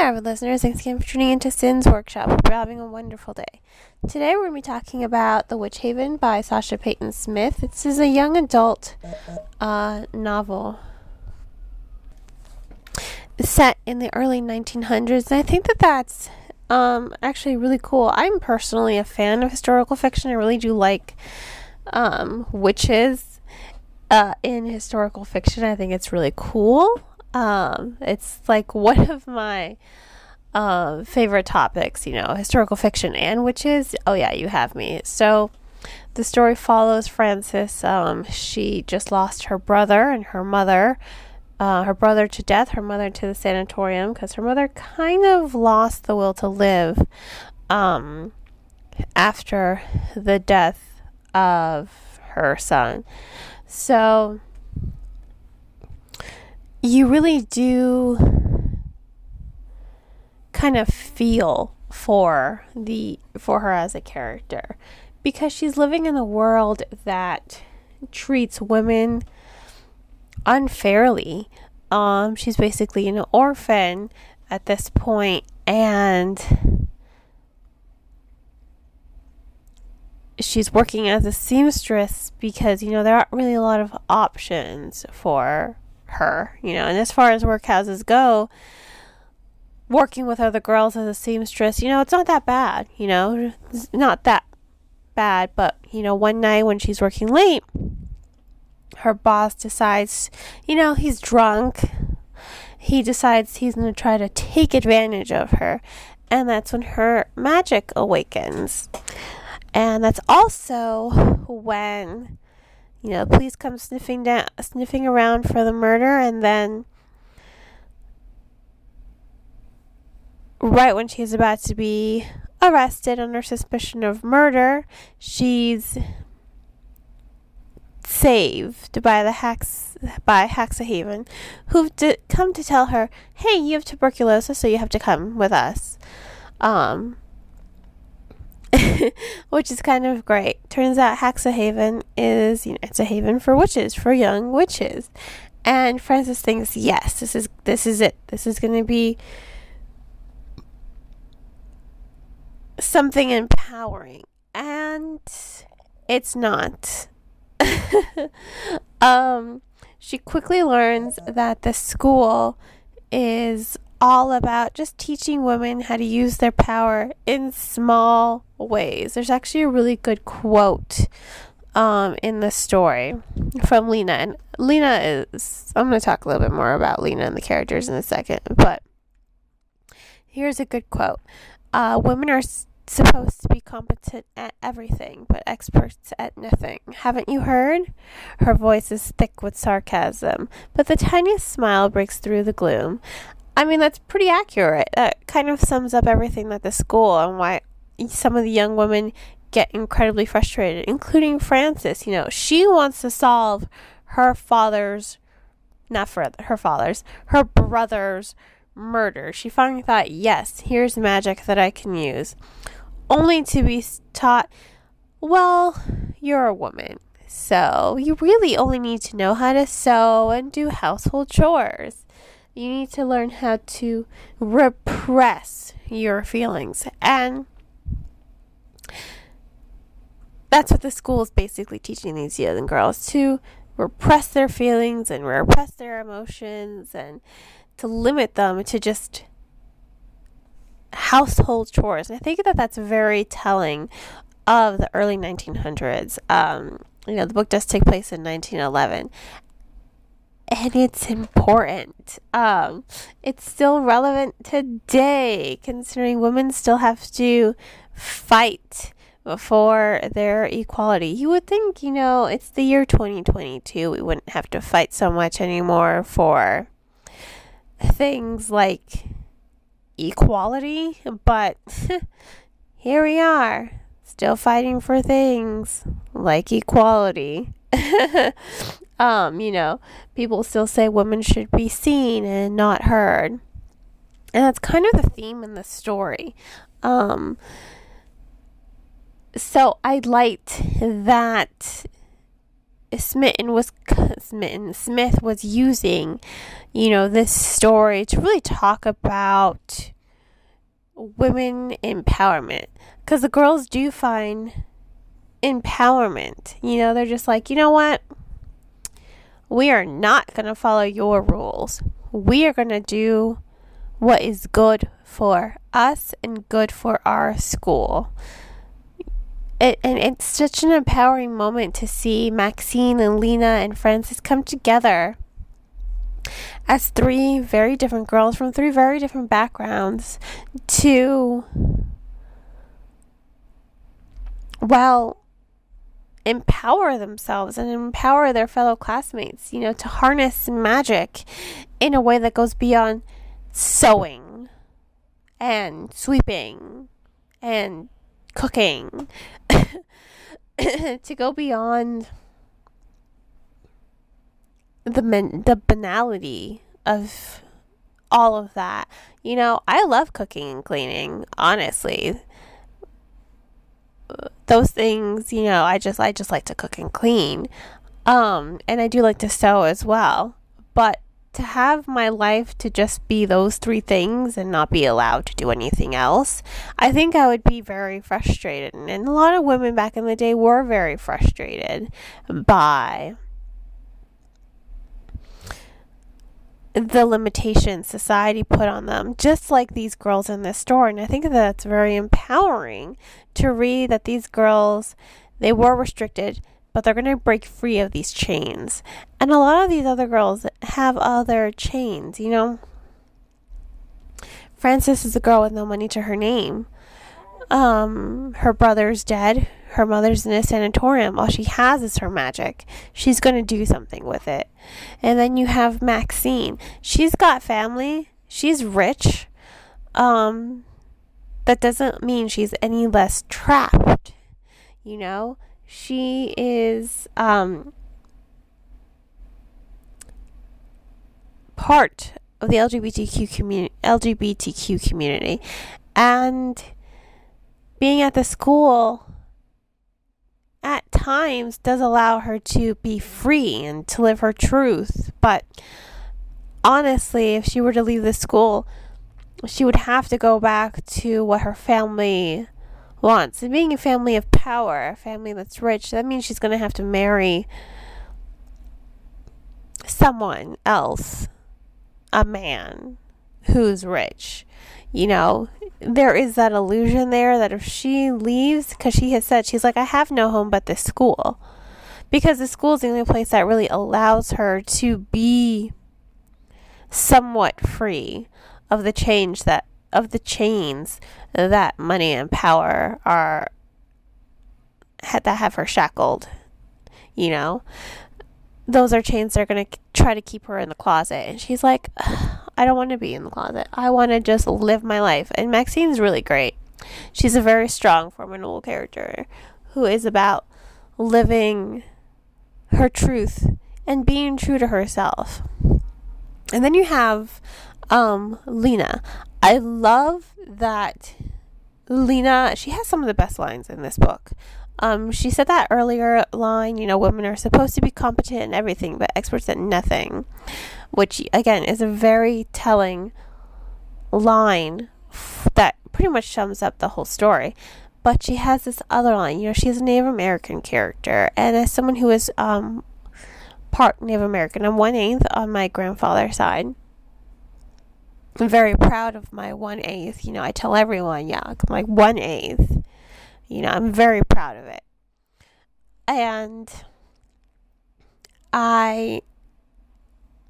there, avid listeners. Thanks again for tuning into Sin's Workshop. Hope you're having a wonderful day. Today we're going to be talking about The Witch Haven by Sasha Payton Smith. This is a young adult novel set in the early 1900s, and I think that's actually really cool. I'm personally a fan of historical fiction. I really do like witches in historical fiction. I think it's really cool. It's like one of my favorite topics, you know, historical fiction and witches. Oh yeah, you have me. So the story follows Frances. She just lost her brother and her mother, her brother to death, her mother to the sanatorium, because her mother kind of lost the will to live after the death of her son. So you really do kind of feel for her as a character, because she's living in a world that treats women unfairly. She's basically an orphan at this point, and she's working as a seamstress because, you know, there aren't really a lot of options for her, you know. And as far as workhouses go, working with other girls as a seamstress, you know, it's not that bad, you know, it's not that bad. But, you know, one night when she's working late, her boss decides, you know, he's drunk, he decides he's going to try to take advantage of her, and that's when her magic awakens. And that's also when, you know, police come sniffing around for the murder. And then right when she's about to be arrested under suspicion of murder, she's saved by the Haxahaven, who've come to tell her, hey, you have tuberculosis, so you have to come with us. Which is kind of great. Turns out Haxahaven is, you know, it's a haven for witches, for young witches. And Frances thinks, yes, this is it. This is going to be something empowering. And it's not. She quickly learns that the school is all about just teaching women how to use their power in small ways. There's actually a really good quote in the story from Lena. And Lena is, I'm going to talk a little bit more about Lena and the characters in a second, but here's a good quote. Women are supposed to be competent at everything, but experts at nothing. Haven't you heard? Her voice is thick with sarcasm, but the tiniest smile breaks through the gloom. I mean, that's pretty accurate. That kind of sums up everything that the school, and why some of the young women get incredibly frustrated, including Frances. You know, she wants to solve her brother's murder. She finally thought, yes, here's magic that I can use, only to be taught, well, you're a woman, so you really only need to know how to sew and do household chores. You need to learn how to repress your feelings. And that's what the school is basically teaching these young girls, to repress their feelings and repress their emotions and to limit them to just household chores. And I think that's very telling of the early 1900s. You know, the book does take place in 1911. And it's important. It's still relevant today, considering women still have to fight for their equality. You would think, you know, it's the year 2022. We wouldn't have to fight so much anymore for things like equality. But here we are, still fighting for things like equality. You know, people still say women should be seen and not heard. And that's kind of the theme in the story. So I liked that Smith was using, this story to really talk about women empowerment, because the girls do find empowerment. They're just like, you know what? We are not going to follow your rules. We are going to do what is good for us and good for our school. And it's such an empowering moment to see Maxine and Lena and Frances come together as three very different girls from three very different backgrounds to, empower themselves and empower their fellow classmates, to harness magic in a way that goes beyond sewing and sweeping and cooking to go beyond the banality of all of that. I love cooking and cleaning, honestly. Those things, I just like to cook and clean. And I do like to sew as well. But to have my life to just be those three things and not be allowed to do anything else, I think I would be very frustrated. And a lot of women back in the day were very frustrated by the limitations society put on them, just like these girls in this story. And I think that's very empowering to read that these girls, they were restricted, but they're going to break free of these chains. And a lot of these other girls have other chains, Frances is a girl with no money to her name. Her brother's dead. Her mother's in a sanatorium. All she has is her magic. She's going to do something with it. And then you have Maxine. She's got family. She's rich. That doesn't mean she's any less trapped, She is part of the LGBTQ community. And being at the school at times does allow her to be free and to live her truth. But honestly, if she were to leave the school, she would have to go back to what her family wants. And being a family of power, a family that's rich, that means she's going to have to marry someone else, a man who's rich. There is that illusion there that if she leaves, because she has said, she's like, I have no home but this school, because the school is the only place that really allows her to be somewhat free of the chains that money and power that have her shackled. Those are chains that are going to try to keep her in the closet. And she's like, I don't want to be in the closet. I want to just live my life. And Maxine's really great. She's a very strong, formidable character who is about living her truth and being true to herself. And then you have Lena. I love that Lena, she has some of the best lines in this book. She said that earlier line, women are supposed to be competent in everything, but experts at nothing, which again is a very telling line that pretty much sums up the whole story. But she has this other line, she's a Native American character. And as someone who is, part Native American, I'm 1/8 on my grandfather's side. I'm very proud of my 1/8, I tell everyone, my 1/8. I'm very proud of it. And I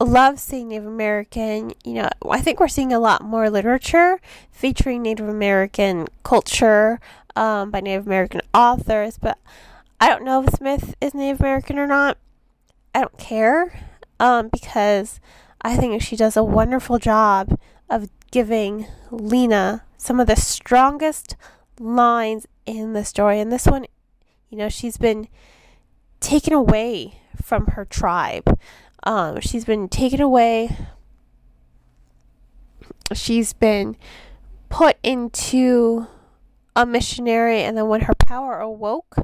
love seeing Native American. I think we're seeing a lot more literature featuring Native American culture by Native American authors. But I don't know if Smith is Native American or not. I don't care, because I think she does a wonderful job of giving Lena some of the strongest lines in the story. And this one, she's been taken away from her tribe. She's been taken away. She's been put into a missionary. And then when her power awoke,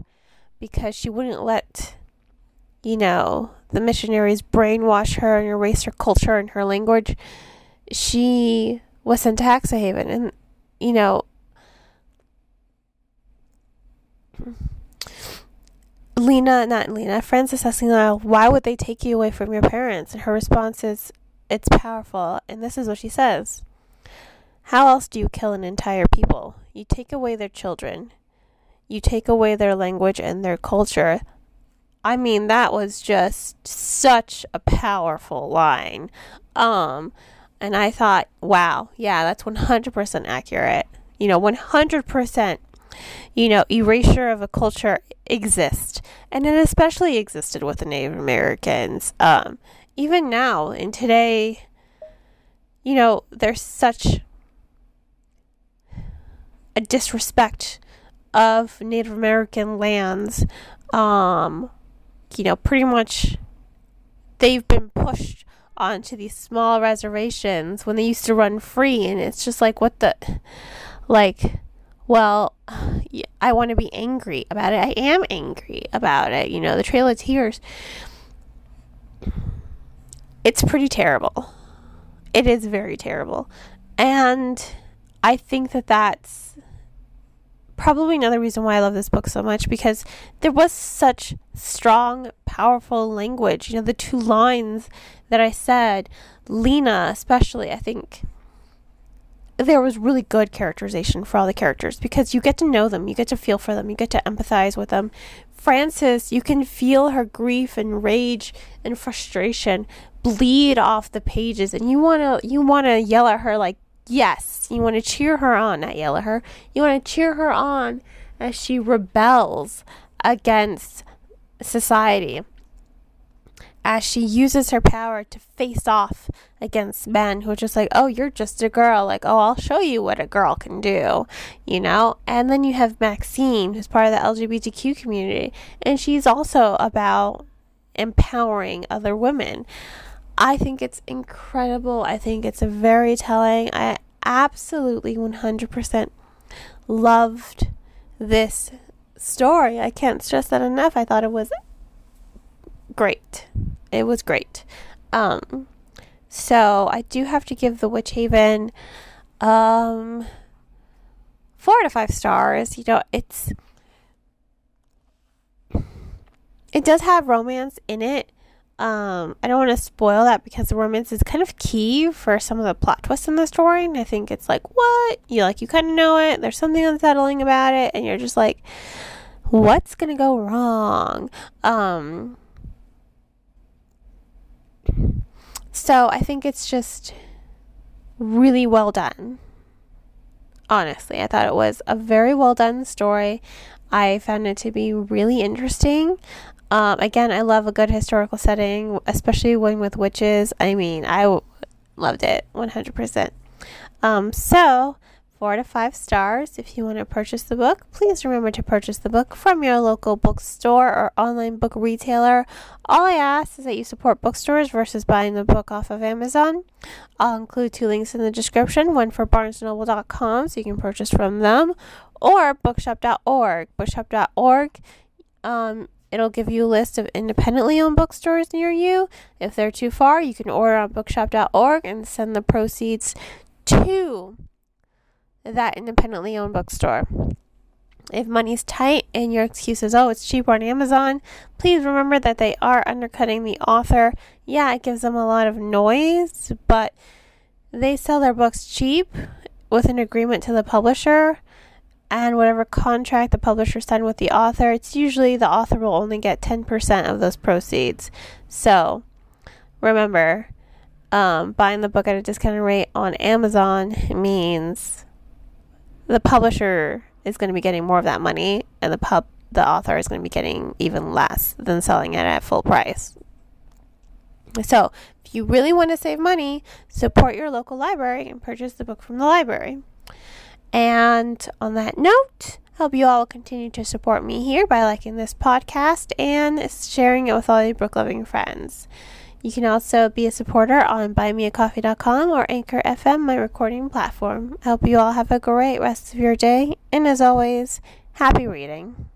because she wouldn't let you know, the missionaries brainwash her and erase her culture and her language, she was sent to Haxahaven. And, you know, Frances asking Lena, why would they take you away from your parents? And her response is, it's powerful. And this is what she says. How else do you kill an entire people? You take away their children. You take away their language and their culture. I mean, that was just such a powerful line. And I thought, wow, yeah, that's 100% accurate. You know, 100%, you know, erasure of a culture exists. And it especially existed with the Native Americans. Even now and today, you know, there's such a disrespect of Native American lands. You know, pretty much they've been pushed onto these small reservations when they used to run free. And it's just like, what the, like, well, I want to be angry about it. I am angry about it. You know, the Trail of Tears. It's pretty terrible. It is very terrible. And I think that that's probably another reason why I love this book so much, because there was such strong, powerful language. You know, the two lines that I said, Lena especially, I think there was really good characterization for all the characters, because you get to know them, you get to feel for them, you get to empathize with them. Frances, you can feel her grief and rage and frustration bleed off the pages, and you want to yell at her, like, yes, you want to cheer her on, not yell at her. You want to cheer her on as she rebels against society, as she uses her power to face off against men who are just like, oh, you're just a girl. Like, oh, I'll show you what a girl can do, you know? And then you have Maxine, who's part of the LGBTQ community, and she's also about empowering other women. I think it's incredible. I think it's very telling. I absolutely 100% loved this story. I can't stress that enough. I thought it was great. It was great. So I do have to give the Witch Haven 4 out of 5 stars. You know, it does have romance in it. I don't want to spoil that, because the romance is kind of key for some of the plot twists in the story. And I think it's like, what? You kind of know it. There's something unsettling about it. And you're just like, what's going to go wrong? So I think it's just really well done. Honestly, I thought it was a very well done story. I found it to be really interesting. Again, I love a good historical setting, especially one with witches. I mean, I loved it 100%. So 4 out of 5 stars. If you want to purchase the book, please remember to purchase the book from your local bookstore or online book retailer. All I ask is that you support bookstores versus buying the book off of Amazon. I'll include 2 links in the description, one for barnesandnoble.com so you can purchase from them, or bookshop.org. Bookshop.org, it'll give you a list of independently owned bookstores near you. If they're too far, you can order on bookshop.org and send the proceeds to that independently owned bookstore. If money's tight and your excuse is, oh, it's cheaper on Amazon, please remember that they are undercutting the author. Yeah, it gives them a lot of noise, but they sell their books cheap with an agreement to the publisher. And whatever contract the publisher signed with the author, it's usually the author will only get 10% of those proceeds. So remember, buying the book at a discounted rate on Amazon means the publisher is going to be getting more of that money, and the author is going to be getting even less than selling it at full price. So if you really want to save money, support your local library and purchase the book from the library. And on that note, hope you all will continue to support me here by liking this podcast and sharing it with all your book-loving friends. You can also be a supporter on buymeacoffee.com or Anchor FM, my recording platform. I hope you all have a great rest of your day, and as always, happy reading.